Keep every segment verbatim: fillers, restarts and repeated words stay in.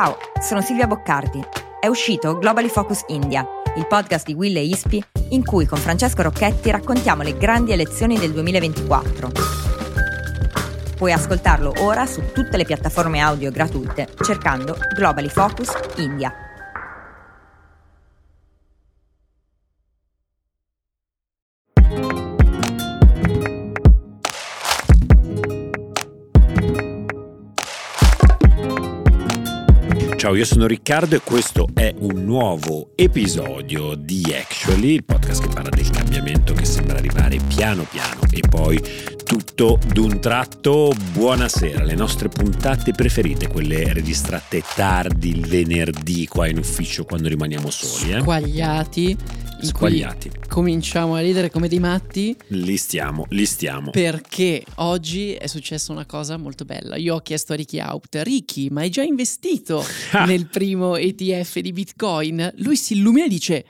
Ciao, sono Silvia Boccardi. È uscito Globally Focus India, il podcast di Will e Ispi, in cui con Francesco Rocchetti raccontiamo le grandi elezioni del duemilaventiquattro. Puoi ascoltarlo ora su tutte le piattaforme audio gratuite cercando Globally Focus India. Ciao, io sono Riccardo e questo è un nuovo episodio di Actually, il podcast che parla del cambiamento che sembra arrivare piano piano e poi tutto d'un tratto. Buonasera, le nostre puntate preferite, quelle registrate tardi il venerdì qua in ufficio quando rimaniamo soli. Eh? Squagliati. Squagliati. Cominciamo a ridere come dei matti. Li stiamo, li stiamo. Perché oggi è successa una cosa molto bella. Io ho chiesto a Ricky Haupt: Ricky, ma hai già investito nel primo E T F di Bitcoin? Lui si illumina e dice: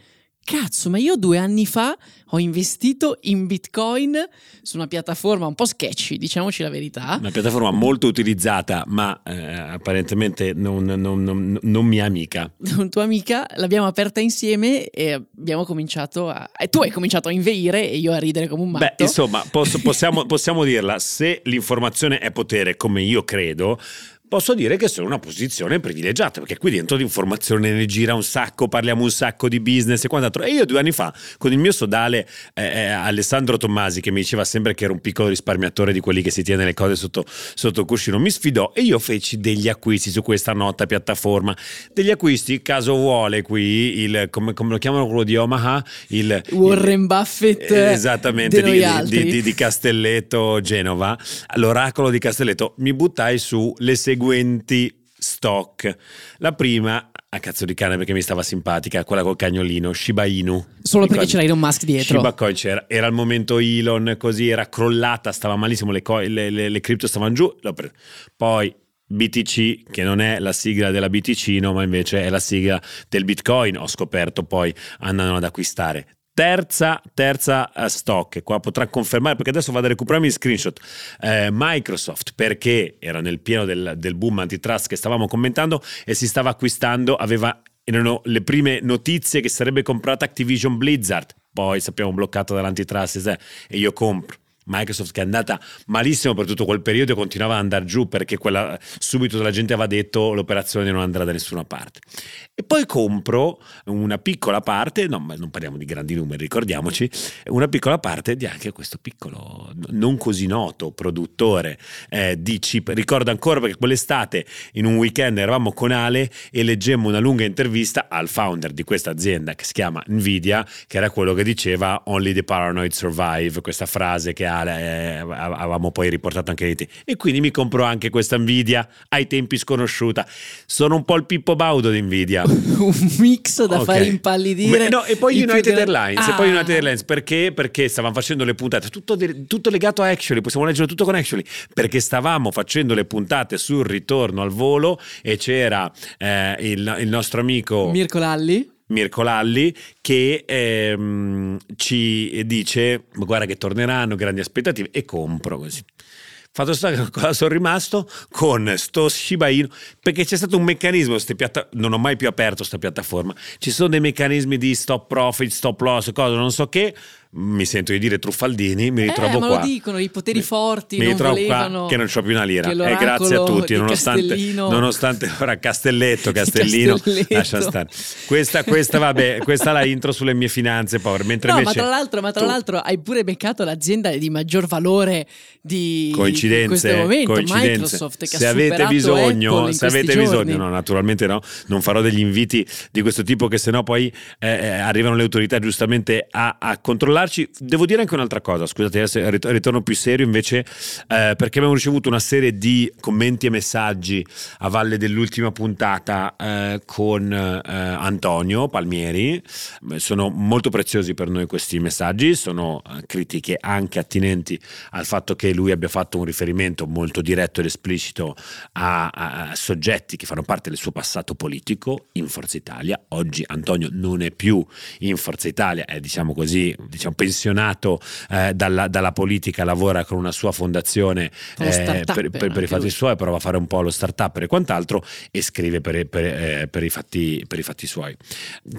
cazzo, ma io due anni fa ho investito in Bitcoin su una piattaforma un po' sketchy, diciamoci la verità. Una piattaforma molto utilizzata, ma eh, apparentemente non, non, non, non mia amica. Non tua amica, l'abbiamo aperta insieme e abbiamo cominciato a... E tu hai cominciato a inveire e io a ridere come un matto. Beh, insomma, posso, possiamo, possiamo dirla, se l'informazione è potere, come io credo, posso dire che sono in una posizione privilegiata, perché qui dentro di informazione ne gira un sacco, parliamo un sacco di business e quant'altro. E io due anni fa, con il mio sodale eh, Alessandro Tommasi, che mi diceva sempre che era un piccolo risparmiatore di quelli che si tiene le cose sotto, sotto il cuscino, mi sfidò e io feci degli acquisti su questa nota piattaforma. Degli acquisti, caso vuole, qui, il come, come lo chiamano quello di Omaha? Il Warren il, Buffett. Eh, esattamente, di, di, di, di Castelletto, Genova. L'oracolo di Castelletto. Mi buttai su le seguenti stock. La prima, a cazzo di cane perché mi stava simpatica, quella col cagnolino, Shiba Inu. Solo perché c'era Elon Musk dietro. Shiba Coin c'era, era al momento Elon, così era crollata, stava malissimo, le, co- le, le, le cripto stavano giù. Poi B T C, che non è la sigla della B T C, no, ma invece è la sigla del Bitcoin, ho scoperto poi andando ad acquistare. Terza, terza stock, qua potrà confermare perché adesso vado a recuperarmi i screenshot, eh, Microsoft, perché era nel pieno del, del boom antitrust che stavamo commentando e si stava acquistando, aveva erano le prime notizie che sarebbe comprata Activision Blizzard, poi sappiamo bloccato dall'antitrust eh, e io compro. Microsoft che è andata malissimo per tutto quel periodo e continuava ad andare giù perché quella, subito la gente aveva detto l'operazione non andrà da nessuna parte. E poi compro una piccola parte, no, ma non parliamo di grandi numeri, ricordiamoci, una piccola parte di anche questo piccolo non così noto produttore eh, di chip. Ricordo ancora perché quell'estate in un weekend eravamo con Ale e leggemmo una lunga intervista al founder di questa azienda che si chiama Nvidia, che era quello che diceva "Only the paranoid survive", questa frase che ha Eh, avevamo poi riportato anche te. E quindi mi compro anche questa Nvidia ai tempi sconosciuta. Sono un po' il Pippo Baudo di Nvidia. Un mix da okay. fare impallidire. Ma, no, e poi United più... Airlines ah. E poi United Airlines perché? Perché stavamo facendo le puntate, tutto, de- tutto legato a Actually, possiamo leggere tutto con Actually, perché stavamo facendo le puntate sul ritorno al volo e c'era eh, il, il nostro amico Mirko Lalli Mirko Lalli che ehm, ci dice guarda che torneranno, grandi aspettative, e compro così. Fatto sta che cosa sono rimasto con sto Shiba Inu, perché c'è stato un meccanismo, piatta- non ho mai più aperto sta piattaforma, ci sono dei meccanismi di stop profit, stop loss, cose non so che, mi sento di dire truffaldini, mi ritrovo eh, ma qua. Ma lo dicono, i poteri mi, forti mi non volevano. Qua, che non c'ho più una lira. E eh, grazie a tutti, nonostante, nonostante ora Castelletto, Castellino, Castelletto. Lascia stare. Questa, questa vabbè, questa la intro sulle mie finanze, povero. Mentre no, invece ma tra l'altro, ma tra tu... l'altro hai pure beccato l'azienda di maggior valore di coincidenze, in questo momento, coincidenze. Microsoft, che se ha avete bisogno, se avete giorni. bisogno, no, naturalmente no, non farò degli inviti di questo tipo che sennò poi eh, arrivano le autorità giustamente a, a controllare. Devo dire anche un'altra cosa, scusate, adesso ritorno più serio invece, eh, perché abbiamo ricevuto una serie di commenti e messaggi a valle dell'ultima puntata eh, con eh, Antonio Palmieri. Sono molto preziosi per noi questi messaggi, sono critiche anche attinenti al fatto che lui abbia fatto un riferimento molto diretto ed esplicito a, a, a soggetti che fanno parte del suo passato politico in Forza Italia. Oggi Antonio non è più in Forza Italia, è diciamo così diciamo è un pensionato eh, dalla, dalla politica, lavora con una sua fondazione eh, per, per, per i fatti lui. suoi, prova a fare un po' lo start-up e quant'altro, e scrive per, per, eh, per, i fatti, per i fatti suoi.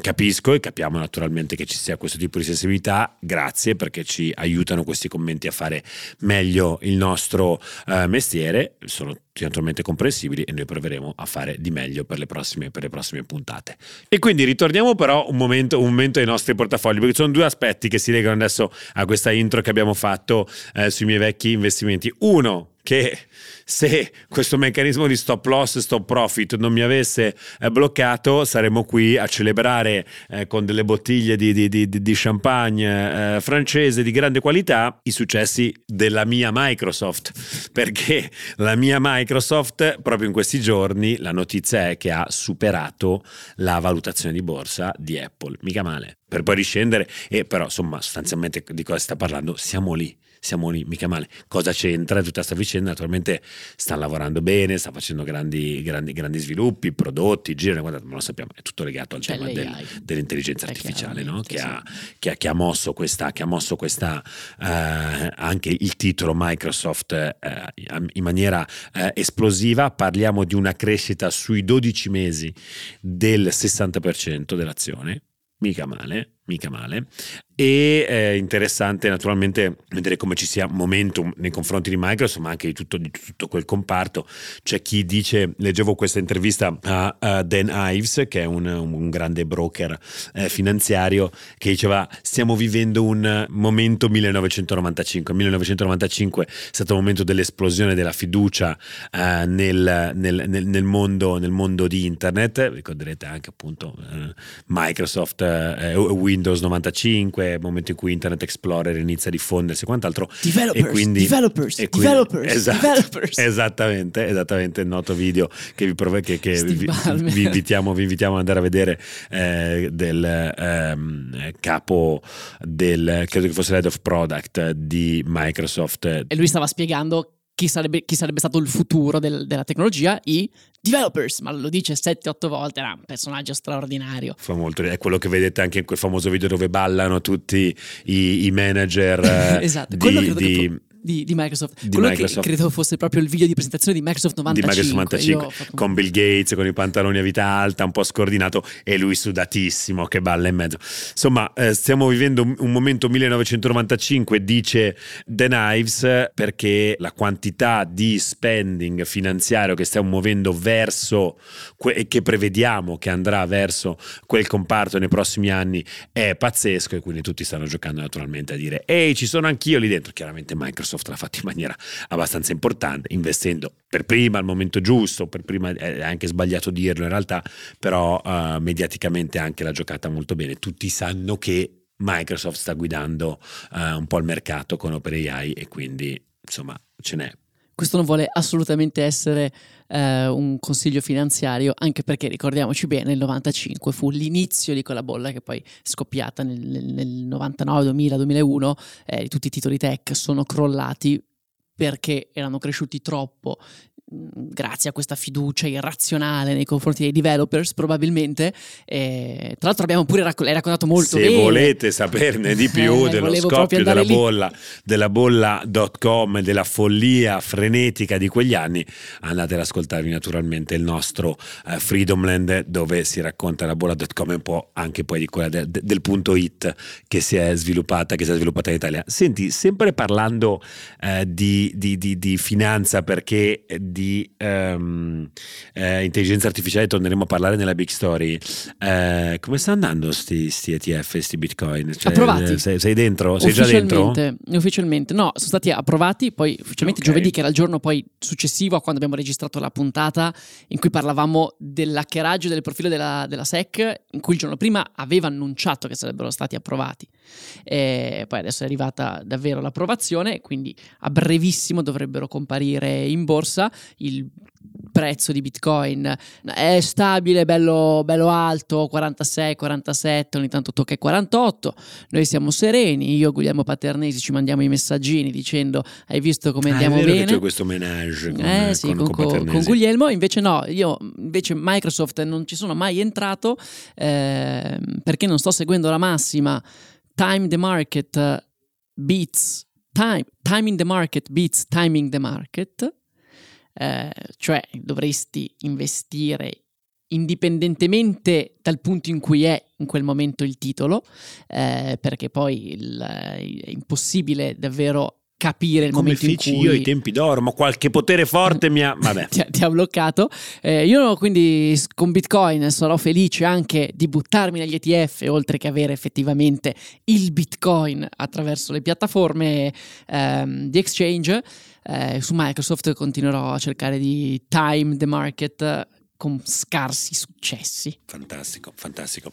Capisco e capiamo naturalmente che ci sia questo tipo di sensibilità, grazie, perché ci aiutano questi commenti a fare meglio il nostro eh, mestiere. Sono naturalmente comprensibili e noi proveremo a fare di meglio per le prossime, per le prossime puntate. E quindi ritorniamo però un momento, un momento ai nostri portafogli, perché sono due aspetti che si legano adesso a questa intro che abbiamo fatto eh, sui miei vecchi investimenti. Uno, che se questo meccanismo di stop loss, stop profit non mi avesse bloccato, saremmo qui a celebrare eh, con delle bottiglie di, di, di, di champagne eh, francese di grande qualità i successi della mia Microsoft, perché la mia Microsoft proprio in questi giorni la notizia è che ha superato la valutazione di borsa di Apple, mica male, per poi riscendere, e però insomma sostanzialmente di cosa sta parlando? Siamo lì. Siamo lì, mica male. Cosa c'entra tutta questa vicenda? Naturalmente sta lavorando bene, sta facendo grandi, grandi, grandi sviluppi, prodotti, giro, guardate, non lo sappiamo, è tutto legato al tema del, dell'intelligenza artificiale, no? Che, sì. ha, che, che ha mosso questa, che ha mosso questa eh, anche il titolo Microsoft eh, in maniera eh, esplosiva. Parliamo di una crescita sui dodici mesi del sessanta per cento dell'azione, mica male. mica male, e è interessante naturalmente vedere come ci sia momentum nei confronti di Microsoft, ma anche di tutto, di tutto quel comparto. C'è chi dice, leggevo questa intervista a Dan Ives, che è un, un grande broker eh, finanziario, che diceva stiamo vivendo un momento millenovecentonovantacinque. millenovecentonovantacinque è stato il momento dell'esplosione della fiducia eh, nel, nel, nel, nel, mondo, nel mondo di internet. Ricorderete anche appunto eh, Microsoft eh, Windows Windows novantacinque, momento in cui Internet Explorer inizia a diffondersi e quant'altro. Developers, e quindi, developers, e quindi, developers, esatto, developers. Esattamente, esattamente il noto video che vi, prov- che, che vi, vi, invitiamo, vi invitiamo ad andare a vedere eh, del ehm, capo del, credo che fosse l'head of product di Microsoft. E lui stava spiegando chi sarebbe, chi sarebbe stato il futuro del, della tecnologia, i developers, ma lo dice sette otto volte, era un personaggio straordinario. Fa molto, è quello che vedete anche in quel famoso video dove ballano tutti i, i manager esatto, di, quello credo di... che... Di, di Microsoft, di quello Microsoft. Che credo fosse proprio il video di presentazione di Microsoft novantacinque, di Microsoft novantacinque con Bill Gates con i pantaloni a vita alta, un po' scordinato, e lui sudatissimo che balla in mezzo. Insomma, eh, stiamo vivendo un momento millenovecentonovantacinque, dice Dan Ives, perché la quantità di spending finanziario che stiamo muovendo verso que- e che prevediamo che andrà verso quel comparto nei prossimi anni è pazzesco, e quindi tutti stanno giocando naturalmente a dire ehi, ci sono anch'io lì dentro. Chiaramente Microsoft l'ha fatto in maniera abbastanza importante, investendo per prima al momento giusto, per prima è anche sbagliato dirlo in realtà, però uh, mediaticamente anche l'ha giocata molto bene. Tutti sanno che Microsoft sta guidando uh, un po' il mercato con OpenAI, e quindi insomma ce n'è. Questo non vuole assolutamente essere eh, un consiglio finanziario, anche perché ricordiamoci bene, il novantacinque fu l'inizio di quella bolla che poi è scoppiata nel, nel novantanove, duemila, duemilauno, eh, tutti i titoli tech sono crollati perché erano cresciuti troppo grazie a questa fiducia irrazionale nei confronti dei developers, probabilmente. Eh, tra l'altro abbiamo pure raccol- raccontato molto se bene. Se volete saperne di più eh, dello scoppio della bolla, della bolla dot com, della follia frenetica di quegli anni, andate ad ascoltarvi naturalmente il nostro eh, Freedomland, dove si racconta la bolla dot com e un po' anche poi di quella de- de- del punto it che si è sviluppata che si è sviluppata in Italia. Senti, sempre parlando eh, di, di, di, di finanza, perché di di um, eh, intelligenza artificiale torneremo a parlare nella big story. Eh, come sta andando sti, sti E T F, sti Bitcoin? Cioè, approvati. Sei, sei dentro? Sei già dentro? Ufficialmente no, sono stati approvati, poi ufficialmente okay. Giovedì, che era il giorno poi successivo a quando abbiamo registrato la puntata in cui parlavamo dell'hackeraggio del profilo della, della S E C, in cui il giorno prima aveva annunciato che sarebbero stati approvati. E poi adesso è arrivata davvero l'approvazione, quindi a brevissimo dovrebbero comparire in borsa. Il prezzo di Bitcoin è stabile, bello, bello alto, quarantasei quarantasette, ogni tanto tocca i quarantotto. Noi siamo sereni, io e Guglielmo Paternesi ci mandiamo i messaggini dicendo hai visto come andiamo ah, è vero bene, che c'è questo menage con, eh, sì, con, con, con, con Guglielmo. Invece no, io invece Microsoft non ci sono mai entrato eh, perché non sto seguendo la massima Time the market uh, beats time, timing the market beats timing the market, eh, cioè dovresti investire indipendentemente dal punto in cui è in quel momento il titolo, eh, perché poi il, è impossibile davvero capire il come momento in cui... Come feci io i tempi d'oro, ma qualche potere forte mi ha... Vabbè. ti, ti ha bloccato. Eh, io quindi con Bitcoin sarò felice anche di buttarmi negli E T F, oltre che avere effettivamente il Bitcoin attraverso le piattaforme ehm, di exchange. Eh, su Microsoft continuerò a cercare di time the market con scarsi successi. Fantastico, fantastico.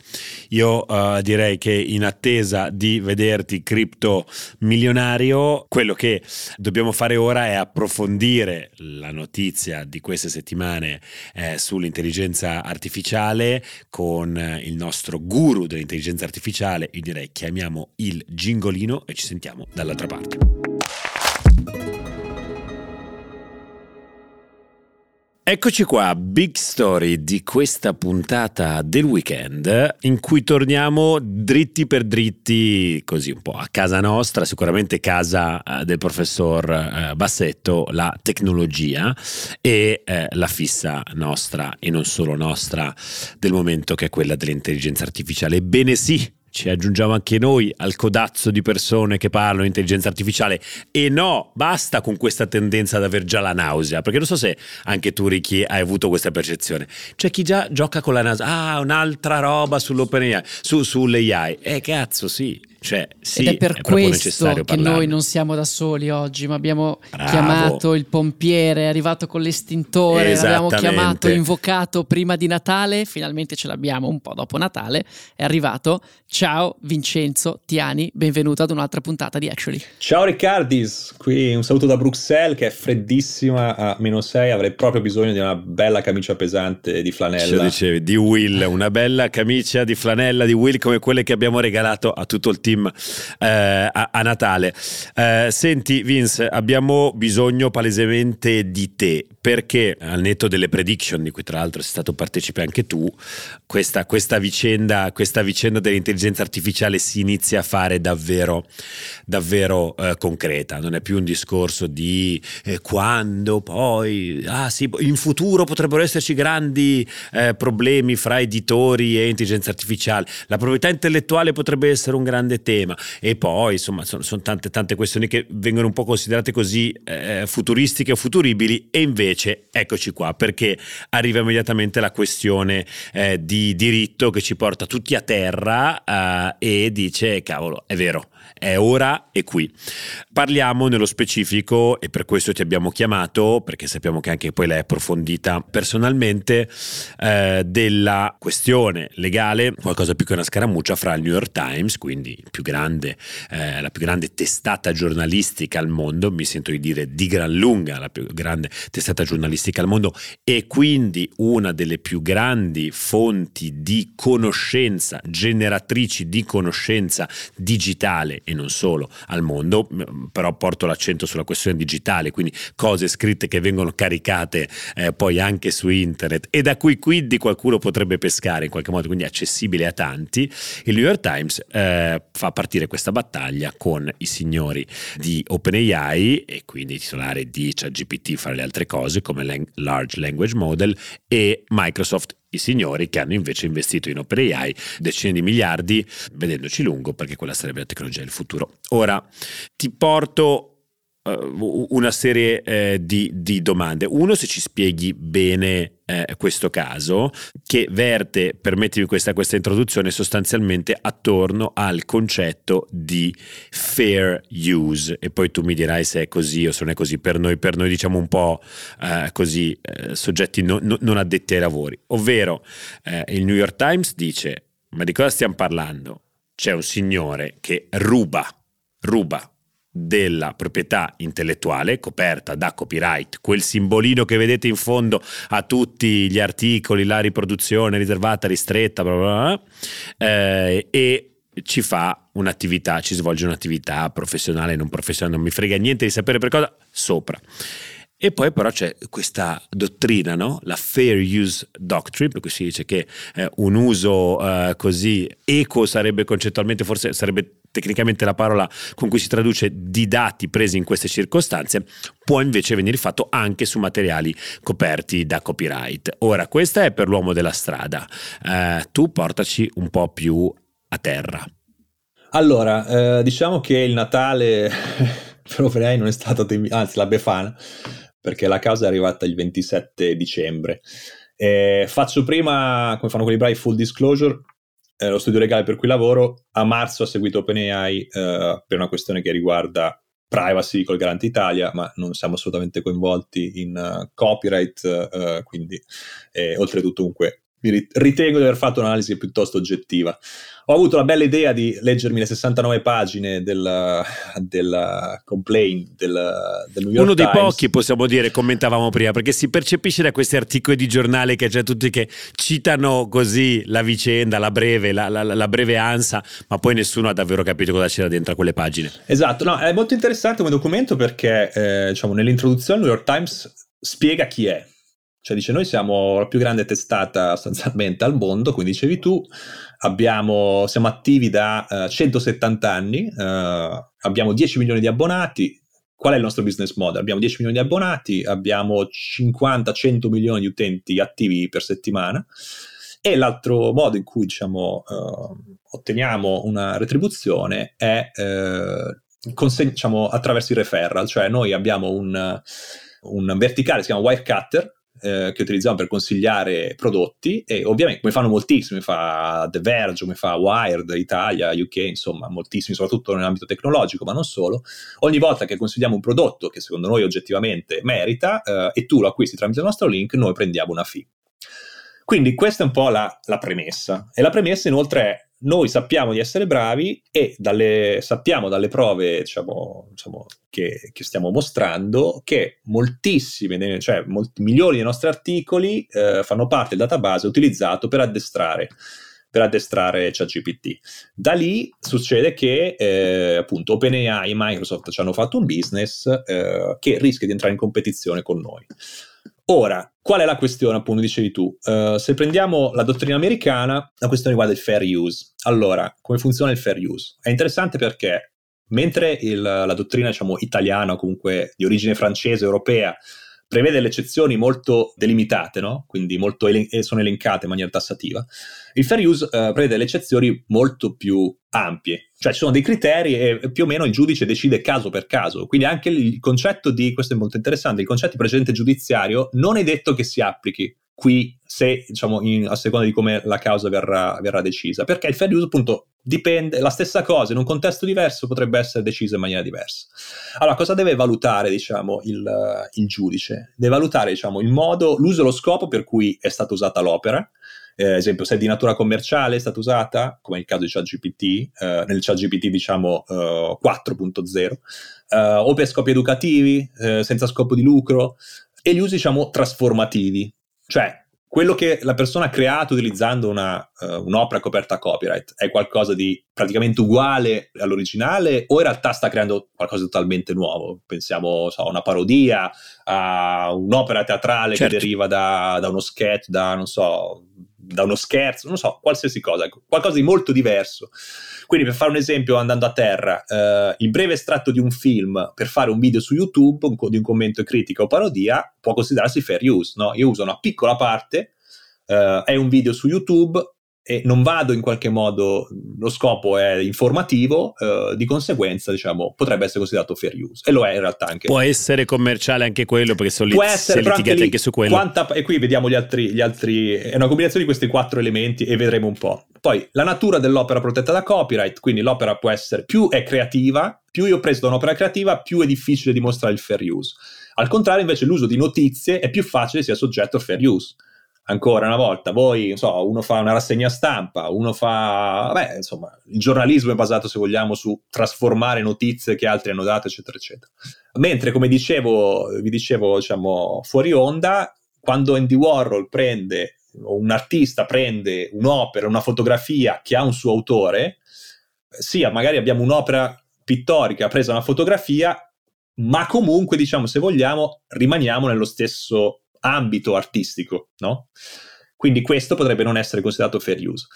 Io uh, direi che in attesa di vederti cripto milionario, quello che dobbiamo fare ora è approfondire la notizia di queste settimane eh, sull'intelligenza artificiale con eh, il nostro guru dell'intelligenza artificiale. Io direi chiamiamo il gingolino e ci sentiamo dall'altra parte. Eccoci qua, big story di questa puntata del weekend in cui torniamo dritti per dritti, così un po' a casa nostra, sicuramente casa del professor Bassetto, la tecnologia e eh, la fissa nostra e non solo nostra del momento, che è quella dell'intelligenza artificiale. Ebbene sì, ci aggiungiamo anche noi al codazzo di persone che parlano di intelligenza artificiale e no, basta con questa tendenza ad aver già la nausea, perché non so se anche tu, Ricky, hai avuto questa percezione. C'è chi già gioca con la nausea, ah, un'altra roba sull'OpenAI, su, sull'A I, eh cazzo sì. Cioè, sì, ed è per è questo che parlarne. Noi non siamo da soli oggi, ma abbiamo Bravo. chiamato il pompiere, è arrivato con l'estintore, l'abbiamo chiamato, invocato prima di Natale, finalmente ce l'abbiamo un po' dopo Natale, è arrivato. Ciao Vincenzo Tiani, benvenuto ad un'altra puntata di Actually. Ciao Riccardis, qui un saluto da Bruxelles che è freddissima a meno sei, avrei proprio bisogno di una bella camicia pesante di flanella. Ce lo dicevi, di Will, una bella camicia di flanella di Will come quelle che abbiamo regalato a tutto il team. Eh, a, a Natale eh, senti Vince, abbiamo bisogno palesemente di te, perché al netto delle prediction di cui tra l'altro sei stato partecipe anche tu, questa, questa vicenda questa vicenda dell'intelligenza artificiale si inizia a fare davvero davvero eh, concreta. Non è più un discorso di eh, quando poi ah sì in futuro potrebbero esserci grandi eh, problemi fra editori e intelligenza artificiale, la proprietà intellettuale potrebbe essere un grande tema, e poi insomma sono, sono tante tante questioni che vengono un po' considerate così eh, futuristiche o futuribili, e invece eccoci qua, perché arriva immediatamente la questione eh, di diritto che ci porta tutti a terra eh, e dice cavolo è vero, è ora e qui. Parliamo nello specifico, e per questo ti abbiamo chiamato, perché sappiamo che anche poi l'hai approfondita personalmente, eh, della questione legale, qualcosa più che una scaramuccia fra il New York Times, quindi il più grande, eh, la più grande testata giornalistica al mondo, mi sento di dire di gran lunga la più grande testata giornalistica al mondo, e quindi una delle più grandi fonti di conoscenza, generatrici di conoscenza digitale e non solo al mondo, però porto l'accento sulla questione digitale, quindi cose scritte che vengono caricate eh, poi anche su internet, e da cui quindi qualcuno potrebbe pescare in qualche modo, quindi accessibile a tanti. Il New York Times eh, fa partire questa battaglia con i signori di OpenAI, e quindi i titolari di ChatGPT fra le altre cose come Large Language Model, e Microsoft, i signori che hanno invece investito in OpenAI decine di miliardi, vedendoci lungo, perché quella sarebbe la tecnologia del futuro. Ora ti porto uh, una serie eh, di, di domande. Uno, se ci spieghi bene Eh, questo caso, che verte, permettimi questa, questa introduzione, sostanzialmente attorno al concetto di fair use, e poi tu mi dirai se è così o se non è così, per noi, per noi diciamo un po' eh, così eh, soggetti no, no, non addetti ai lavori, ovvero eh, il New York Times dice ma di cosa stiamo parlando? C'è un signore che ruba ruba della proprietà intellettuale coperta da copyright, quel simbolino che vedete in fondo a tutti gli articoli, la riproduzione riservata, ristretta, bla bla bla, eh, e ci fa un'attività, ci svolge un'attività professionale, non professionale, non mi frega niente di sapere per cosa, sopra. E poi però c'è questa dottrina, no? La fair use doctrine, per cui si dice che eh, un uso eh, così eco sarebbe concettualmente, forse sarebbe tecnicamente la parola con cui si traduce, di dati presi in queste circostanze, può invece venire fatto anche su materiali coperti da copyright. Ora, questa è per l'uomo della strada, eh, tu portaci un po' più a terra. Allora, eh, diciamo che il Natale per OpenAI non è stato, anzi la Befana, perché la causa è arrivata il ventisette dicembre. Eh, faccio prima, come fanno quelli bravi, full disclosure. Eh, lo studio legale per cui lavoro a marzo ha seguito OpenAI eh, per una questione che riguarda privacy col Garante Italia, ma non siamo assolutamente coinvolti in uh, copyright, uh, quindi eh, oltretutto comunque mi ritengo di aver fatto un'analisi piuttosto oggettiva. Ho avuto la bella idea di leggermi le sessantanove pagine della, della complaint del, del New York Times. Uno dei pochi, possiamo dire, commentavamo prima, perché si percepisce da questi articoli di giornale che c'è tutti che citano così la vicenda, la breve, la, la, la breve ansa, ma poi nessuno ha davvero capito cosa c'era dentro a quelle pagine. Esatto, no, è molto interessante come documento perché eh, diciamo, nell'introduzione il New York Times spiega chi è. Cioè dice, noi siamo la più grande testata sostanzialmente al mondo, come dicevi tu, abbiamo, siamo attivi da uh, centosettanta anni, uh, abbiamo dieci milioni di abbonati. Qual è il nostro business model? Abbiamo dieci milioni di abbonati, abbiamo cinquanta cento milioni di utenti attivi per settimana, e l'altro modo in cui diciamo uh, otteniamo una retribuzione è uh, conseg- diciamo, attraverso i referral, cioè noi abbiamo un, un verticale, si chiama Wirecutter, Eh, che utilizziamo per consigliare prodotti, e ovviamente come fanno moltissimi, fa The Verge, come fa Wired, Italia, U K, insomma moltissimi, soprattutto nell'ambito tecnologico, ma non solo. Ogni volta che consigliamo un prodotto che secondo noi oggettivamente merita eh, e tu lo acquisti tramite il nostro link, noi prendiamo una fee. Quindi questa è un po' la, la premessa, e la premessa inoltre è: noi sappiamo di essere bravi e dalle, sappiamo dalle prove diciamo, diciamo, che, che stiamo mostrando che moltissime, cioè molti, milioni dei nostri articoli eh, fanno parte del database utilizzato per addestrare per addestrare ChatGPT. Da lì succede che eh, appunto OpenAI e Microsoft ci hanno fatto un business eh, che rischia di entrare in competizione con noi. Ora, qual è la questione, appunto, dicevi tu? Uh, se prendiamo la dottrina americana, la questione riguarda il fair use. Allora, come funziona il fair use? È interessante perché, mentre il, la dottrina, diciamo, italiana, o comunque di origine francese, europea, prevede le eccezioni molto delimitate, no? Quindi molto elen- sono elencate in maniera tassativa, il fair use uh, prevede le eccezioni molto più ampie. Cioè ci sono dei criteri e più o meno il giudice decide caso per caso, quindi anche il concetto di, questo è molto interessante, il concetto di precedente giudiziario non è detto che si applichi qui, se diciamo in, a seconda di come la causa verrà, verrà decisa, perché il fair use appunto dipende, la stessa cosa in un contesto diverso potrebbe essere decisa in maniera diversa. Allora cosa deve valutare diciamo il, il giudice? Deve valutare diciamo il modo, l'uso e lo scopo per cui è stata usata l'opera. Eh, esempio, se è di natura commerciale è stata usata, come nel caso di ChatGPT, eh, nel ChatGPT diciamo eh, quattro punto zero, eh, o per scopi educativi, eh, senza scopo di lucro, e gli usi diciamo trasformativi, cioè quello che la persona ha creato utilizzando una, eh, un'opera coperta a copyright è qualcosa di praticamente uguale all'originale, o in realtà sta creando qualcosa di totalmente nuovo. Pensiamo so, a una parodia, a un'opera teatrale, certo, che deriva da, da uno sketch, da non so... da uno scherzo, non so, qualsiasi cosa, qualcosa di molto diverso. Quindi per fare un esempio andando a terra, eh, il breve estratto di un film per fare un video su YouTube un co- di un commento, critica o parodia può considerarsi fair use, no? Io uso una piccola parte, eh, è un video su YouTube e non vado in qualche modo, lo scopo è informativo, eh, di conseguenza diciamo potrebbe essere considerato fair use, e lo è in realtà anche. Può essere commerciale anche quello, perché sono lit- essere, se litigate anche, lì, anche su quello. Quanta, e qui vediamo gli altri, gli altri, è una combinazione di questi quattro elementi e vedremo un po'. Poi la natura dell'opera protetta da copyright, quindi l'opera può essere, più è creativa, più io ho preso da un'opera creativa, più è difficile dimostrare il fair use. Al contrario invece l'uso di notizie è più facile sia soggetto al fair use. Ancora una volta, voi, non so, uno fa una rassegna stampa, uno fa... Beh, insomma, il giornalismo è basato, se vogliamo, su trasformare notizie che altri hanno dato, eccetera, eccetera. Mentre, come dicevo, vi dicevo, diciamo, fuori onda, quando Andy Warhol prende, o un artista prende un'opera, una fotografia che ha un suo autore, sia magari abbiamo un'opera pittorica presa da una fotografia, ma comunque, diciamo, se vogliamo, rimaniamo nello stesso ambito artistico, no? Quindi questo potrebbe non essere considerato fair use.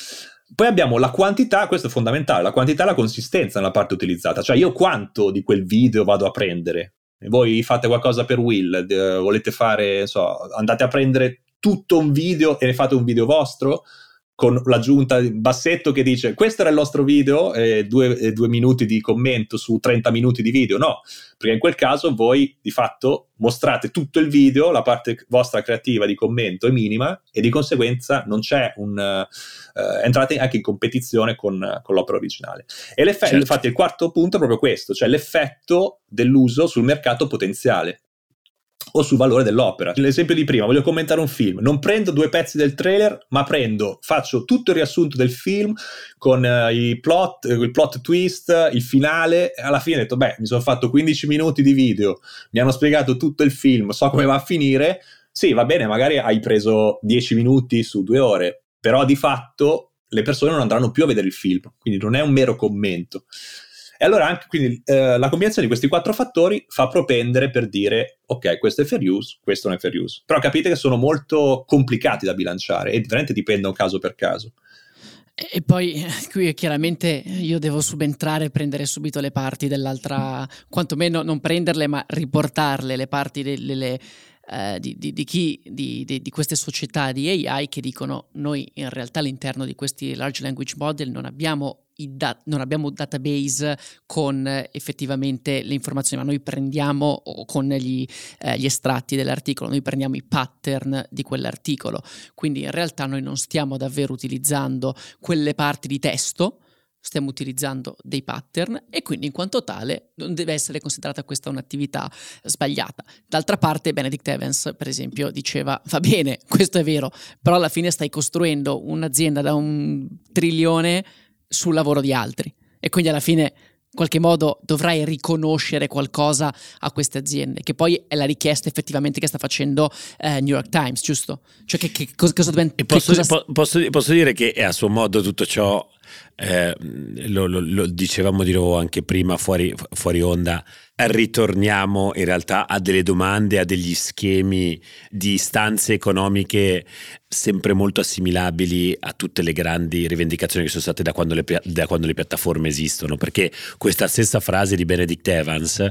Poi abbiamo la quantità, questo è fondamentale, la quantità e la consistenza nella parte utilizzata, cioè io quanto di quel video vado a prendere. Voi fate qualcosa per Will, eh, volete fare, non so, andate a prendere tutto un video e ne fate un video vostro con l'aggiunta di bassetto che dice questo era il nostro video, eh, due, eh, due minuti di commento su trenta minuti di video. No, perché in quel caso voi di fatto mostrate tutto il video, la parte vostra creativa di commento è minima e di conseguenza non c'è un... Eh, entrate anche in competizione con, con l'opera originale. E l'effetto, certo. Infatti il quarto punto è proprio questo, cioè l'effetto dell'uso sul mercato potenziale o sul valore dell'opera. L'esempio di prima, voglio commentare un film, non prendo due pezzi del trailer, ma prendo, faccio tutto il riassunto del film con eh, i plot, eh, il plot twist, il finale, e alla fine ho detto, beh, mi sono fatto quindici minuti di video, mi hanno spiegato tutto il film, so come va a finire, sì, va bene, magari hai preso dieci minuti su due ore, però di fatto le persone non andranno più a vedere il film, quindi non è un mero commento. E allora anche quindi eh, la combinazione di questi quattro fattori fa propendere per dire ok, questo è fair use, questo non è fair use. Però capite che sono molto complicati da bilanciare e veramente dipendono caso per caso. E poi qui chiaramente io devo subentrare e prendere subito le parti dell'altra, quantomeno non prenderle ma riportarle, le parti delle... Le... Di, di, di chi di, di, di queste società di A I che dicono noi in realtà all'interno di questi large language model non abbiamo i da- non abbiamo database con effettivamente le informazioni, ma noi prendiamo o con gli, eh, gli estratti dell'articolo, noi prendiamo i pattern di quell'articolo, quindi in realtà noi non stiamo davvero utilizzando quelle parti di testo, stiamo utilizzando dei pattern e quindi in quanto tale non deve essere considerata questa un'attività sbagliata. D'altra parte Benedict Evans per esempio diceva va bene, questo è vero, però alla fine stai costruendo un'azienda da un trilione sul lavoro di altri e quindi alla fine in qualche modo dovrai riconoscere qualcosa a queste aziende, che poi è la richiesta effettivamente che sta facendo eh, New York Times, giusto? Cioè che, che cosa, cosa dobbiamo... Posso, cosa... po- posso, posso dire che a suo modo tutto ciò eh, lo, lo, lo dicevamo di nuovo anche prima fuori, fuori onda, ritorniamo in realtà a delle domande, a degli schemi di istanze economiche sempre molto assimilabili a tutte le grandi rivendicazioni che sono state da quando le, da quando le piattaforme esistono, perché questa stessa frase di Benedict Evans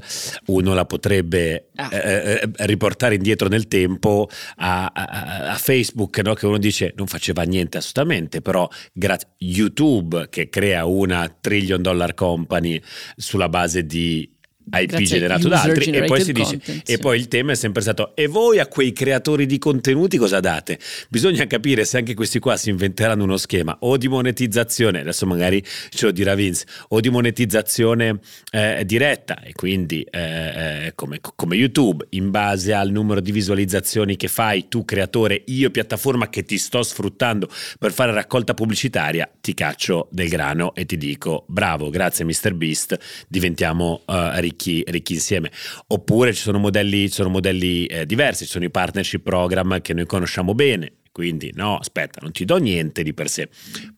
uno la potrebbe ah. eh, riportare indietro nel tempo a, a, a Facebook, no? Che uno dice non faceva niente assolutamente, però grazie YouTube che crea una trillion dollar company sulla base di I P grazie generato da altri e poi si dice content, e sì. Poi il tema è sempre stato e voi a quei creatori di contenuti cosa date? Bisogna capire se anche questi qua si inventeranno uno schema o di monetizzazione, adesso magari ce lo dirà Vince, o di monetizzazione eh, diretta e quindi eh, come, come YouTube in base al numero di visualizzazioni che fai tu creatore, io piattaforma che ti sto sfruttando per fare raccolta pubblicitaria, ti caccio del grano e ti dico bravo, grazie mister Beast, diventiamo eh, ricchi Ricchi, ricchi insieme. Oppure ci sono modelli, ci sono modelli eh, diversi, ci sono i partnership program che noi conosciamo bene, quindi no aspetta non ti do niente di per sé,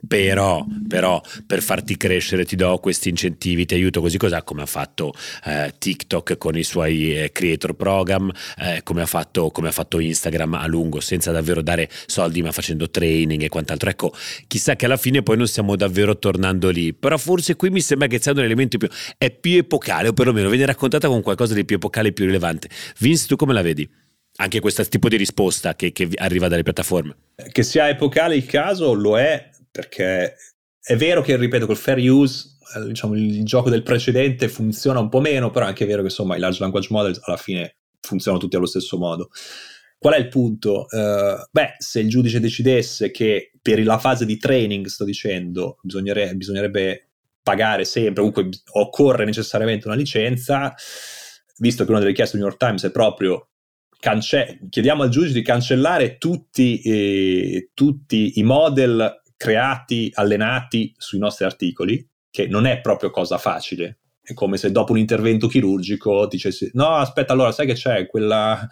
però, però per farti crescere ti do questi incentivi, ti aiuto così cos'ha, come ha fatto eh, TikTok con i suoi eh, creator program, eh, come ha fatto, come ha fatto Instagram a lungo senza davvero dare soldi ma facendo training e quant'altro. Ecco, chissà che alla fine poi non stiamo davvero tornando lì, però forse qui mi sembra che sia un elemento più, è più epocale o perlomeno viene raccontata con qualcosa di più epocale e più rilevante. Vince, tu come la vedi? Anche questo tipo di risposta che, che arriva dalle piattaforme. Che sia epocale il caso lo è, perché è vero che, ripeto, col fair use, diciamo, il gioco del precedente funziona un po' meno, però è anche vero che insomma i large language model alla fine funzionano tutti allo stesso modo. Qual è il punto? Uh, beh, se il giudice decidesse che per la fase di training, sto dicendo, bisognere, bisognerebbe pagare sempre, comunque occorre necessariamente una licenza, visto che una delle richieste del New York Times è proprio Cance- chiediamo al giudice di cancellare tutti, eh, tutti i model creati, allenati sui nostri articoli, che non è proprio cosa facile. È come se dopo un intervento chirurgico dicessi no aspetta allora sai che c'è quella,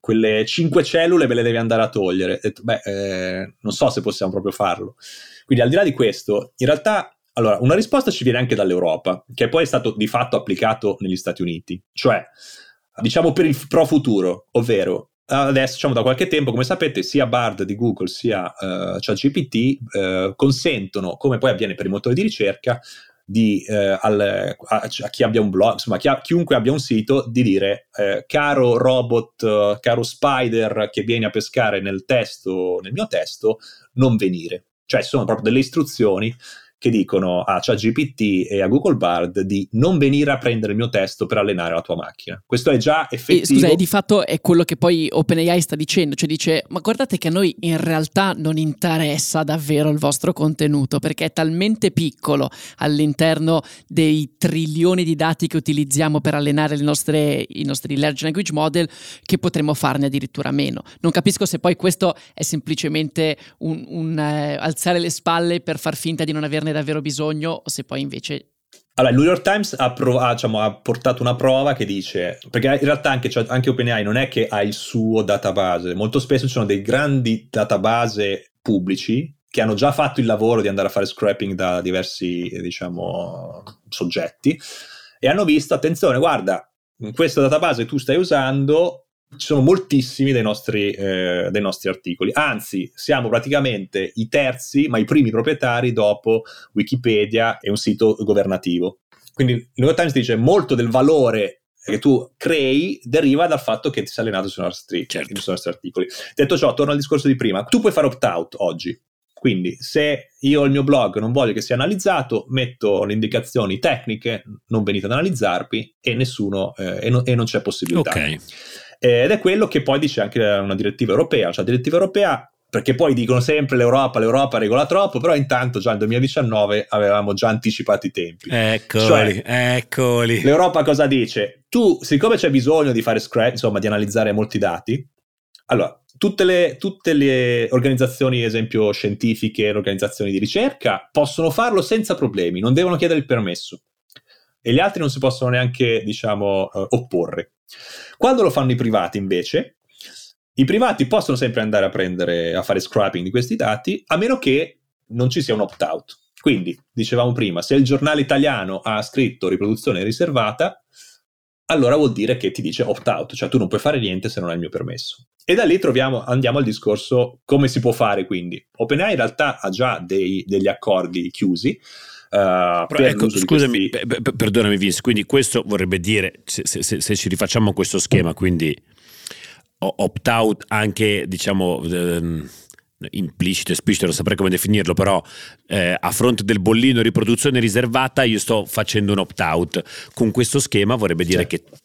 quelle cinque cellule ve le devi andare a togliere. E, beh, eh, non so se possiamo proprio farlo. Quindi al di là di questo in realtà Allora, una risposta ci viene anche dall'Europa, che poi è stato di fatto applicato negli Stati Uniti, cioè, diciamo per il pro futuro, ovvero adesso, diciamo, da qualche tempo, come sapete, sia Bard di Google sia uh, ChatGPT uh, consentono, come poi avviene per i motori di ricerca, di eh, al, a, a chi abbia un blog, insomma chi ha, chiunque abbia un sito, di dire eh, caro robot, eh, caro spider che vieni a pescare nel testo, nel mio testo, non venire. Cioè sono proprio delle istruzioni che dicono a ChatGPT e a Google Bard di non venire a prendere il mio testo per allenare la tua macchina. Questo è già effettivo. E, scusa, di fatto è quello che poi OpenAI sta dicendo, cioè dice ma guardate che a noi in realtà non interessa davvero il vostro contenuto, perché è talmente piccolo all'interno dei trilioni di dati che utilizziamo per allenare le nostre, i nostri Large Language Model, che potremmo farne addirittura meno. Non capisco se poi questo è semplicemente un, un eh, alzare le spalle per far finta di non averne davvero bisogno, o se poi invece... Allora, il New York Times ha, prov- ha, diciamo, ha portato una prova che dice, perché in realtà anche, cioè, anche OpenAI non è che ha il suo database, molto spesso ci sono dei grandi database pubblici che hanno già fatto il lavoro di andare a fare scraping da diversi, diciamo, soggetti, e hanno visto, attenzione, guarda, in questo database tu stai usando ci sono moltissimi dei nostri, eh, dei nostri articoli, anzi siamo praticamente i terzi, ma i primi proprietari dopo Wikipedia e un sito governativo. Quindi il New York Times dice molto del valore che tu crei deriva dal fatto che ti sei allenato sui nostri, certo. sui nostri articoli. Detto ciò, torno al discorso di prima, tu puoi fare opt-out oggi, quindi se io il mio blog non voglio che sia analizzato, metto le indicazioni tecniche, non venite ad analizzarvi, e nessuno eh, e, no, e non c'è possibilità. Ok. Ed è quello che poi dice anche una direttiva europea, cioè la direttiva europea, perché poi dicono sempre l'Europa, l'Europa regola troppo, però intanto già nel duemiladiciannove avevamo già anticipato i tempi. Eccoli, cioè, eccoli. L'Europa cosa dice? Tu, siccome c'è bisogno di fare scrap, insomma di analizzare molti dati, allora tutte le, tutte le organizzazioni, esempio scientifiche, le organizzazioni di ricerca, possono farlo senza problemi, non devono chiedere il permesso. E gli altri non si possono neanche, diciamo, eh, opporre. Quando lo fanno i privati, invece, i privati possono sempre andare a prendere, a fare scraping di questi dati, a meno che non ci sia un opt-out. Quindi, dicevamo prima, se il giornale italiano ha scritto riproduzione riservata, allora vuol dire che ti dice opt-out, cioè tu non puoi fare niente se non hai il mio permesso. E da lì troviamo, andiamo al discorso come si può fare, quindi. OpenAI in realtà ha già dei, degli accordi chiusi. Uh, Però ecco, scusami, questi... per, per, perdonami Vince, quindi questo vorrebbe dire, se, se, se ci rifacciamo questo schema, quindi opt-out anche, diciamo, ehm, implicito, esplicito, non saprei come definirlo, però eh, a fronte del bollino riproduzione riservata io sto facendo un opt-out. Con questo schema vorrebbe dire, certo, che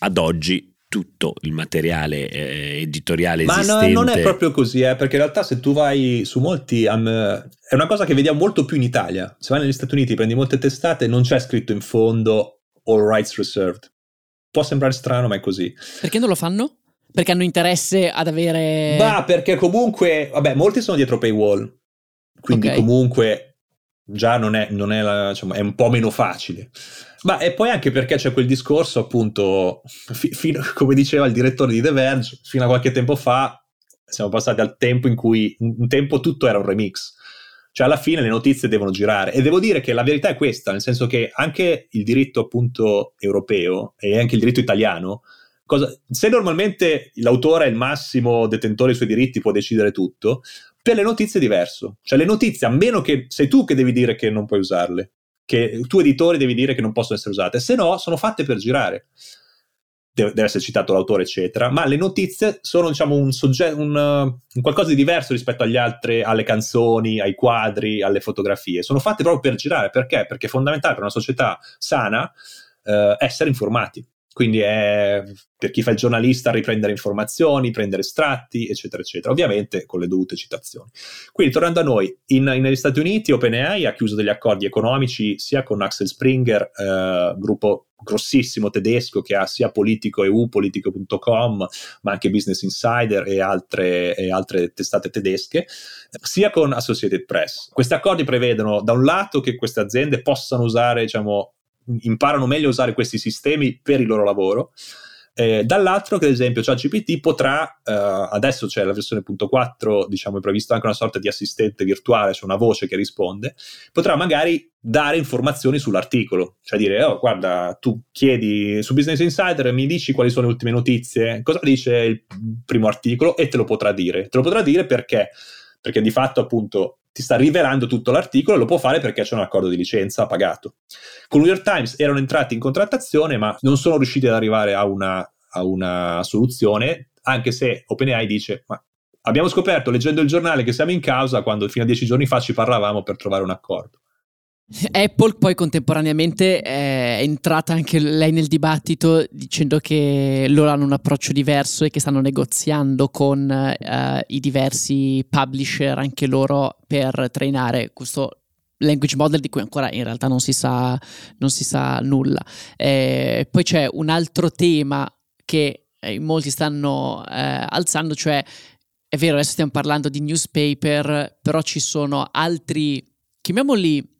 ad oggi tutto il materiale eh, editoriale ma esistente. Ma no, non è proprio così, eh, perché in realtà se tu vai su molti um, è una cosa che vediamo molto più in Italia. Se vai negli Stati Uniti, prendi molte testate, non c'è scritto in fondo all rights reserved. Può sembrare strano, ma è così. Perché non lo fanno? Perché hanno interesse ad avere... Bah, perché comunque, vabbè, molti sono dietro paywall, quindi okay, comunque già non è, non è, la, diciamo, è un po' meno facile. Ma e poi anche perché c'è quel discorso, appunto, fi, fino, come diceva il direttore di The Verge, fino a qualche tempo fa siamo passati al tempo in cui un tempo tutto era un remix, cioè alla fine le notizie devono girare, e devo dire che la verità è questa, nel senso che anche il diritto appunto europeo e anche il diritto italiano, cosa, se normalmente l'autore è il massimo detentore dei suoi diritti, può decidere tutto, per le notizie è diverso, cioè le notizie, a meno che sei tu che devi dire che non puoi usarle, che tu editore devi dire che non possono essere usate, se no sono fatte per girare, deve, deve essere citato l'autore eccetera, ma le notizie sono, diciamo, un, sogge- un, un qualcosa di diverso rispetto agli altri, alle canzoni, ai quadri, alle fotografie, sono fatte proprio per girare. Perché? Perché è fondamentale per una società sana eh, essere informati, quindi è per chi fa il giornalista riprendere informazioni, prendere estratti eccetera eccetera, ovviamente con le dovute citazioni. Quindi tornando a noi, in, negli Stati Uniti OpenAI ha chiuso degli accordi economici sia con Axel Springer, eh, gruppo grossissimo tedesco che ha sia Politico E U, Politico punto com, ma anche Business Insider e altre, e altre testate tedesche, sia con Associated Press. Questi accordi prevedono da un lato che queste aziende possano usare, diciamo, imparano meglio a usare questi sistemi per il loro lavoro, Eh, dall'altro che ad esempio ChatGPT potrà, eh, adesso c'è la versione punto quattro, diciamo è previsto anche una sorta di assistente virtuale, cioè una voce che risponde, potrà magari dare informazioni sull'articolo, cioè dire oh guarda tu chiedi su Business Insider mi dici quali sono le ultime notizie, cosa dice il primo articolo e te lo potrà dire, te lo potrà dire perché, perché di fatto appunto ti sta rivelando tutto l'articolo e lo può fare perché c'è un accordo di licenza pagato. Con New York Times erano entrati in contrattazione ma non sono riusciti ad arrivare a una, a una soluzione, anche se OpenAI dice ma abbiamo scoperto leggendo il giornale che siamo in causa quando fino a dieci giorni fa ci parlavamo per trovare un accordo. Apple poi contemporaneamente è entrata anche lei nel dibattito dicendo che loro hanno un approccio diverso e che stanno negoziando con uh, i diversi publisher anche loro per trainare questo language model di cui ancora in realtà non si sa, non si sa nulla. Eh, poi c'è un altro tema che eh, molti stanno eh, alzando, cioè è vero adesso stiamo parlando di newspaper, però ci sono altri, chiamiamoli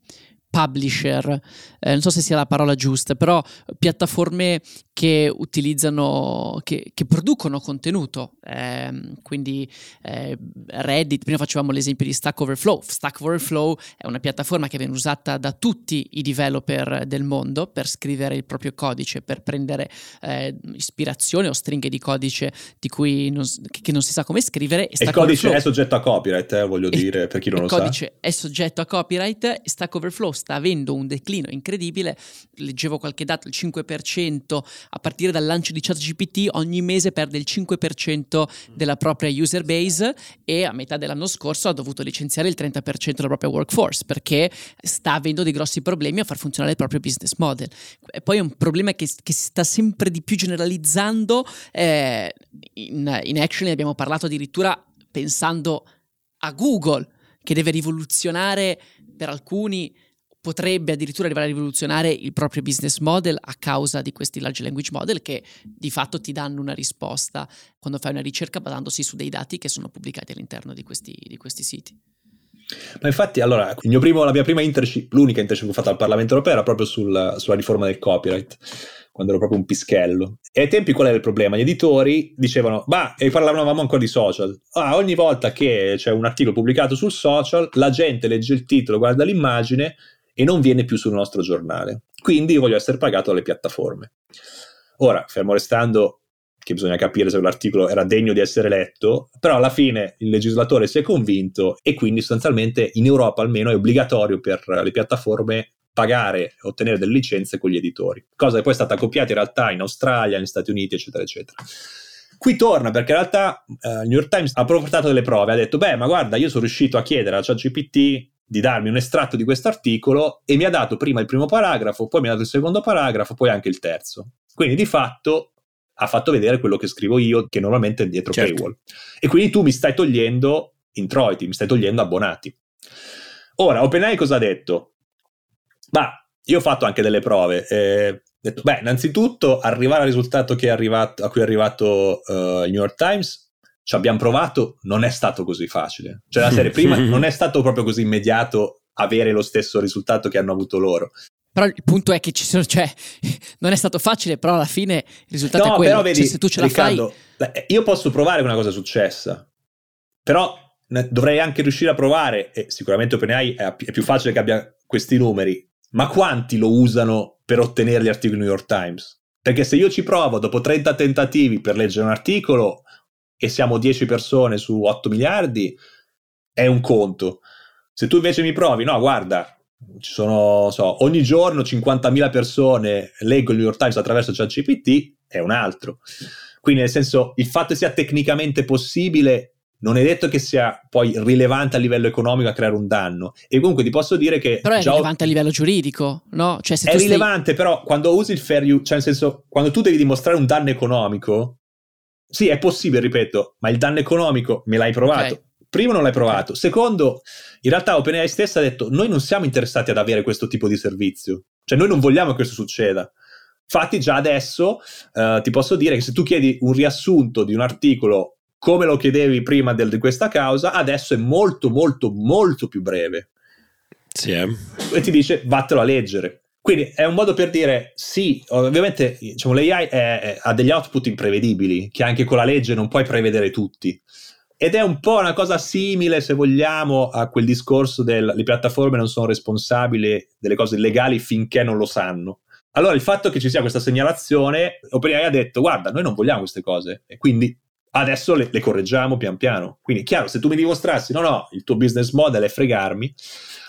publisher, eh, non so se sia la parola giusta, però piattaforme che utilizzano, che, che producono contenuto, eh, quindi eh, Reddit, prima facevamo l'esempio di Stack Overflow, Stack Overflow è una piattaforma che viene usata da tutti i developer del mondo per scrivere il proprio codice, per prendere eh, ispirazione o stringhe di codice di cui non, che non si sa come scrivere. E il codice Overflow è soggetto a copyright, eh, voglio il, dire, per chi non lo sa. Il codice è soggetto a copyright, Stack Overflow sta avendo un declino incredibile, leggevo qualche dato, il cinque per cento a partire dal lancio di ChatGPT ogni mese perde il cinque per cento della propria user base e a metà dell'anno scorso ha dovuto licenziare il trenta per cento della propria workforce perché sta avendo dei grossi problemi a far funzionare il proprio business model. E poi è un problema che, che si sta sempre di più generalizzando, eh, in, in Actually abbiamo parlato addirittura pensando a Google che deve rivoluzionare per alcuni, potrebbe addirittura arrivare a rivoluzionare il proprio business model a causa di questi large language model che di fatto ti danno una risposta quando fai una ricerca basandosi su dei dati che sono pubblicati all'interno di questi, di questi siti. Ma infatti allora il mio primo, la mia prima internship, l'unica internship che ho fatto al Parlamento Europeo era proprio sul, sulla riforma del copyright, quando ero proprio un pischello. E ai tempi qual era il problema? Gli editori dicevano, bah, e parlavamo ancora di social. Ah, ogni volta che c'è un articolo pubblicato sul social, la gente legge il titolo, guarda l'immagine e non viene più sul nostro giornale. Quindi io voglio essere pagato dalle piattaforme. Ora, fermo restando che bisogna capire se l'articolo era degno di essere letto, però alla fine il legislatore si è convinto e quindi sostanzialmente in Europa almeno è obbligatorio per le piattaforme pagare, ottenere delle licenze con gli editori, cosa che poi è stata copiata in realtà in Australia, negli Stati Uniti, eccetera, eccetera. Qui torna, perché in realtà eh, il New York Times ha portato delle prove, ha detto, beh, ma guarda, io sono riuscito a chiedere a ChatGPT di darmi un estratto di questo articolo e mi ha dato prima il primo paragrafo, poi mi ha dato il secondo paragrafo, poi anche il terzo. Quindi di fatto ha fatto vedere quello che scrivo io, che normalmente è dietro certo. paywall. E quindi tu mi stai togliendo introiti, mi stai togliendo abbonati. Ora, OpenAI cosa ha detto? Ma io ho fatto anche delle prove. Eh, detto, beh, innanzitutto arrivare al risultato che è arrivato, a cui è arrivato uh, il New York Times, ci abbiamo provato, non è stato così facile. Cioè la serie prima non è stato proprio così immediato avere lo stesso risultato che hanno avuto loro. Però il punto è che ci sono, cioè, non è stato facile, però alla fine il risultato no, è quello. Però vedi, cioè, se tu ce la Riccardo, fai... Io posso provare che una cosa è successa, però dovrei anche riuscire a provare, e sicuramente OpenAI è più facile che abbia questi numeri, ma quanti lo usano per ottenere gli articoli New York Times? Perché se io ci provo dopo trenta tentativi per leggere un articolo e siamo dieci persone su otto miliardi, è un conto. Se tu invece mi provi, no, guarda, ci sono, so, ogni giorno cinquantamila persone leggono il New York Times attraverso ChatGPT, è un altro. Quindi nel senso, il fatto che sia tecnicamente possibile non è detto che sia poi rilevante a livello economico a creare un danno. E comunque ti posso dire che... Però è già rilevante ho... a livello giuridico, no? Cioè, se è tu rilevante, stai... però quando usi il fair use, cioè nel senso, quando tu devi dimostrare un danno economico, sì, è possibile, ripeto, ma il danno economico me l'hai provato. Okay. Primo non l'hai provato. Okay. Secondo, in realtà OpenAI stessa ha detto noi non siamo interessati ad avere questo tipo di servizio. Cioè noi non vogliamo che questo succeda. Infatti già adesso eh, ti posso dire che se tu chiedi un riassunto di un articolo come lo chiedevi prima del, di questa causa, adesso è molto molto molto più breve. Sì, eh. E ti dice vattelo a leggere. Quindi è un modo per dire sì, ovviamente diciamo, l'A I è, è, ha degli output imprevedibili, che anche con la legge non puoi prevedere tutti. Ed è un po' una cosa simile, se vogliamo, a quel discorso del le piattaforme non sono responsabili delle cose illegali finché non lo sanno. Allora il fatto che ci sia questa segnalazione, OpenAI ha detto guarda, noi non vogliamo queste cose, e quindi adesso le, le correggiamo pian piano. Quindi è chiaro, se tu mi dimostrassi no no, il tuo business model è fregarmi.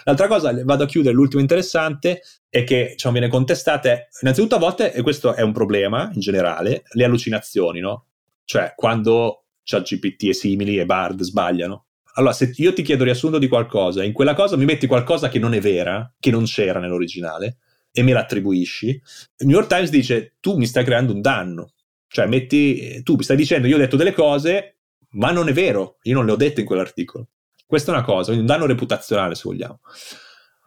L'altra cosa, vado a chiudere, l'ultimo interessante, è che diciamo, viene contestata è, innanzitutto a volte, e questo è un problema in generale, le allucinazioni, no? Cioè quando ChatGPT e simili e Bard sbagliano. Allora, se io ti chiedo riassunto di qualcosa, in quella cosa mi metti qualcosa che non è vera, che non c'era nell'originale, e me l'attribuisci, il New York Times dice tu mi stai creando un danno. Cioè metti, tu mi stai dicendo io ho detto delle cose ma non è vero, io non le ho dette in quell'articolo. Questa è una cosa, quindi un danno reputazionale se vogliamo.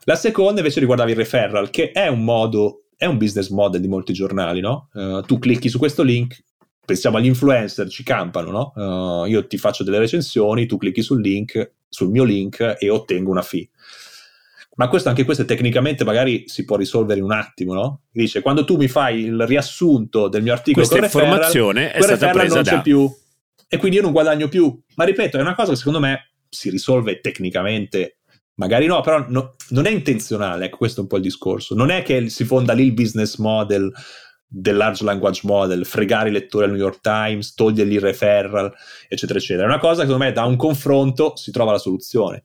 La seconda invece riguardava il referral, che è un modo, è un business model di molti giornali, no? Uh, tu clicchi su questo link, pensiamo agli influencer, ci campano, no? Uh, io ti faccio delle recensioni, tu clicchi sul link, sul mio link, e ottengo una fee. Ma questo, anche questo tecnicamente magari si può risolvere in un attimo, no? Dice, quando tu mi fai il riassunto del mio articolo, questa informazione è stata presa non da... c'è più, e quindi io non guadagno più. Ma ripeto, è una cosa che secondo me si risolve tecnicamente, magari no, però no, non è intenzionale, ecco, questo è un po' il discorso. Non è che si fonda lì il business model del Large Language Model, fregare i lettori al New York Times, togliergli il referral, eccetera, eccetera. È una cosa che secondo me da un confronto si trova la soluzione.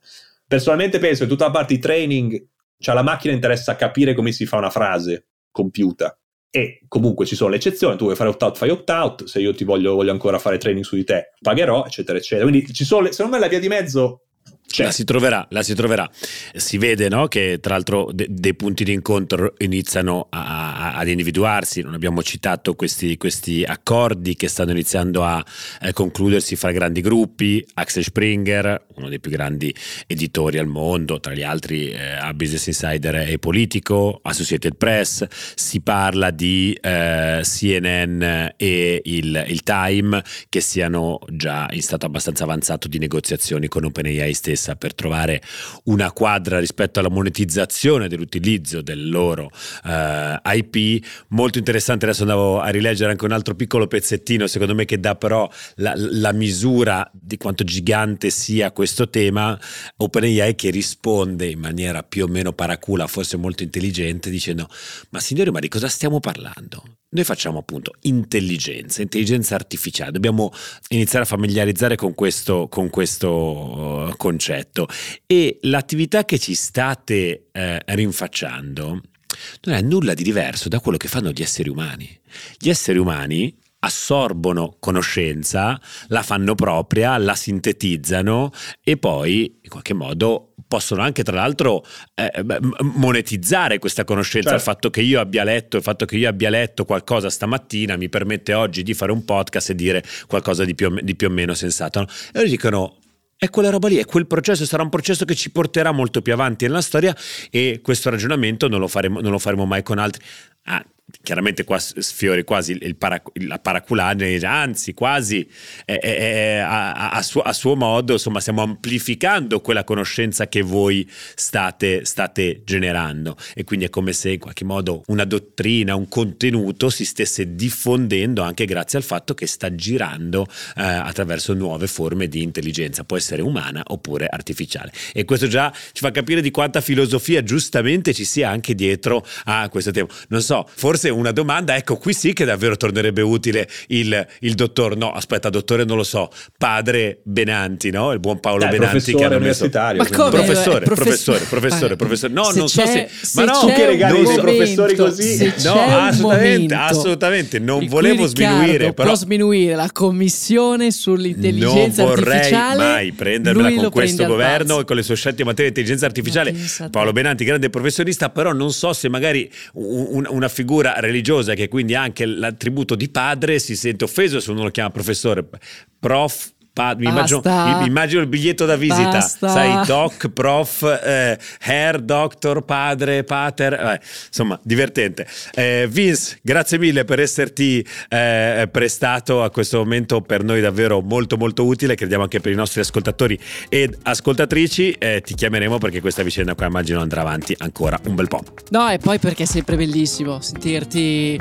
Personalmente penso che tutta la parte di training, cioè alla macchina interessa capire come si fa una frase compiuta, e comunque ci sono le eccezioni, tu vuoi fare opt-out, fai opt-out, se io ti voglio, voglio ancora fare training su di te, pagherò, eccetera, eccetera. Quindi ci sono, le, secondo me la via di mezzo c'è. La si troverà, la si troverà. Si vede, no, che tra l'altro de- dei punti di incontro iniziano a, a, ad individuarsi. Non abbiamo citato questi, questi accordi che stanno iniziando a eh, concludersi fra grandi gruppi. Axel Springer, uno dei più grandi editori al mondo, tra gli altri eh, a Business Insider e Politico, Associated Press. Si parla di eh, C N N e il, il Time, che siano già in stato abbastanza avanzato di negoziazioni con OpenAI stessa, per trovare una quadra rispetto alla monetizzazione dell'utilizzo del loro eh, I P. Molto interessante, adesso andavo a rileggere anche un altro piccolo pezzettino, secondo me, che dà però la, la misura di quanto gigante sia questo tema. OpenAI che risponde in maniera più o meno paracula, forse molto intelligente, dicendo ma signori, ma di cosa stiamo parlando? Noi facciamo appunto intelligenza, intelligenza artificiale, dobbiamo iniziare a familiarizzare con questo, con questo uh, concetto, e l'attività che ci state uh, rinfacciando non è nulla di diverso da quello che fanno gli esseri umani. Gli esseri umani assorbono conoscenza, la fanno propria, la sintetizzano e poi in qualche modo possono anche, tra l'altro, eh, monetizzare questa conoscenza. Certo. Il fatto che io abbia letto, il fatto che io abbia letto qualcosa stamattina mi permette oggi di fare un podcast e dire qualcosa di più o, di più o meno sensato, no? E loro dicono è quella roba lì, è quel processo, sarà un processo che ci porterà molto più avanti nella storia, e questo ragionamento non lo faremo, non lo faremo mai con altri. Ah, chiaramente qua sfiori quasi il parac- la paraculare, anzi quasi eh, eh, a, a, suo, a suo modo, insomma, stiamo amplificando quella conoscenza che voi state, state generando, e quindi è come se in qualche modo una dottrina, un contenuto si stesse diffondendo anche grazie al fatto che sta girando eh, attraverso nuove forme di intelligenza, può essere umana oppure artificiale, e questo già ci fa capire di quanta filosofia giustamente ci sia anche dietro a questo tema. Non so, forse Forse una domanda, ecco qui sì che davvero tornerebbe utile il, il dottor, no aspetta dottore non lo so, padre Benanti, no? Il buon Paolo eh, Benanti, che hanno messo universitario, come, professore, professore, professore, professore, professore, no se non so se, se ma no, che regali dei professori così, no assolutamente, assolutamente, non volevo sminuire, però può sminuire la commissione sull'intelligenza artificiale, non vorrei mai prendermela con questo governo e con le sue scelte in materia di intelligenza artificiale. Paolo Benanti, grande professionista, però non so se magari un, una figura religiosa, che quindi anche l'attributo di padre, si sente offeso se uno lo chiama professore. Prof pa- mi immagino, mi immagino il biglietto da visita. Basta. Sai, doc, prof, eh, hair, doctor, padre, pater, eh, insomma, divertente. eh, Vince, grazie mille per esserti eh, prestato a questo momento per noi davvero molto molto utile, crediamo anche per i nostri ascoltatori ed ascoltatrici. Eh, ti chiameremo perché questa vicenda qua immagino andrà avanti ancora un bel po'. No, e poi perché è sempre bellissimo sentirti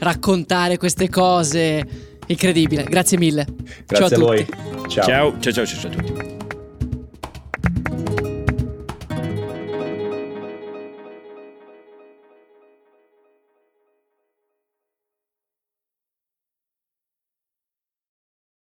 raccontare queste cose, incredibile. Grazie mille. Grazie ciao a, a voi. Ciao. Ciao, ciao, ciao, ciao a tutti.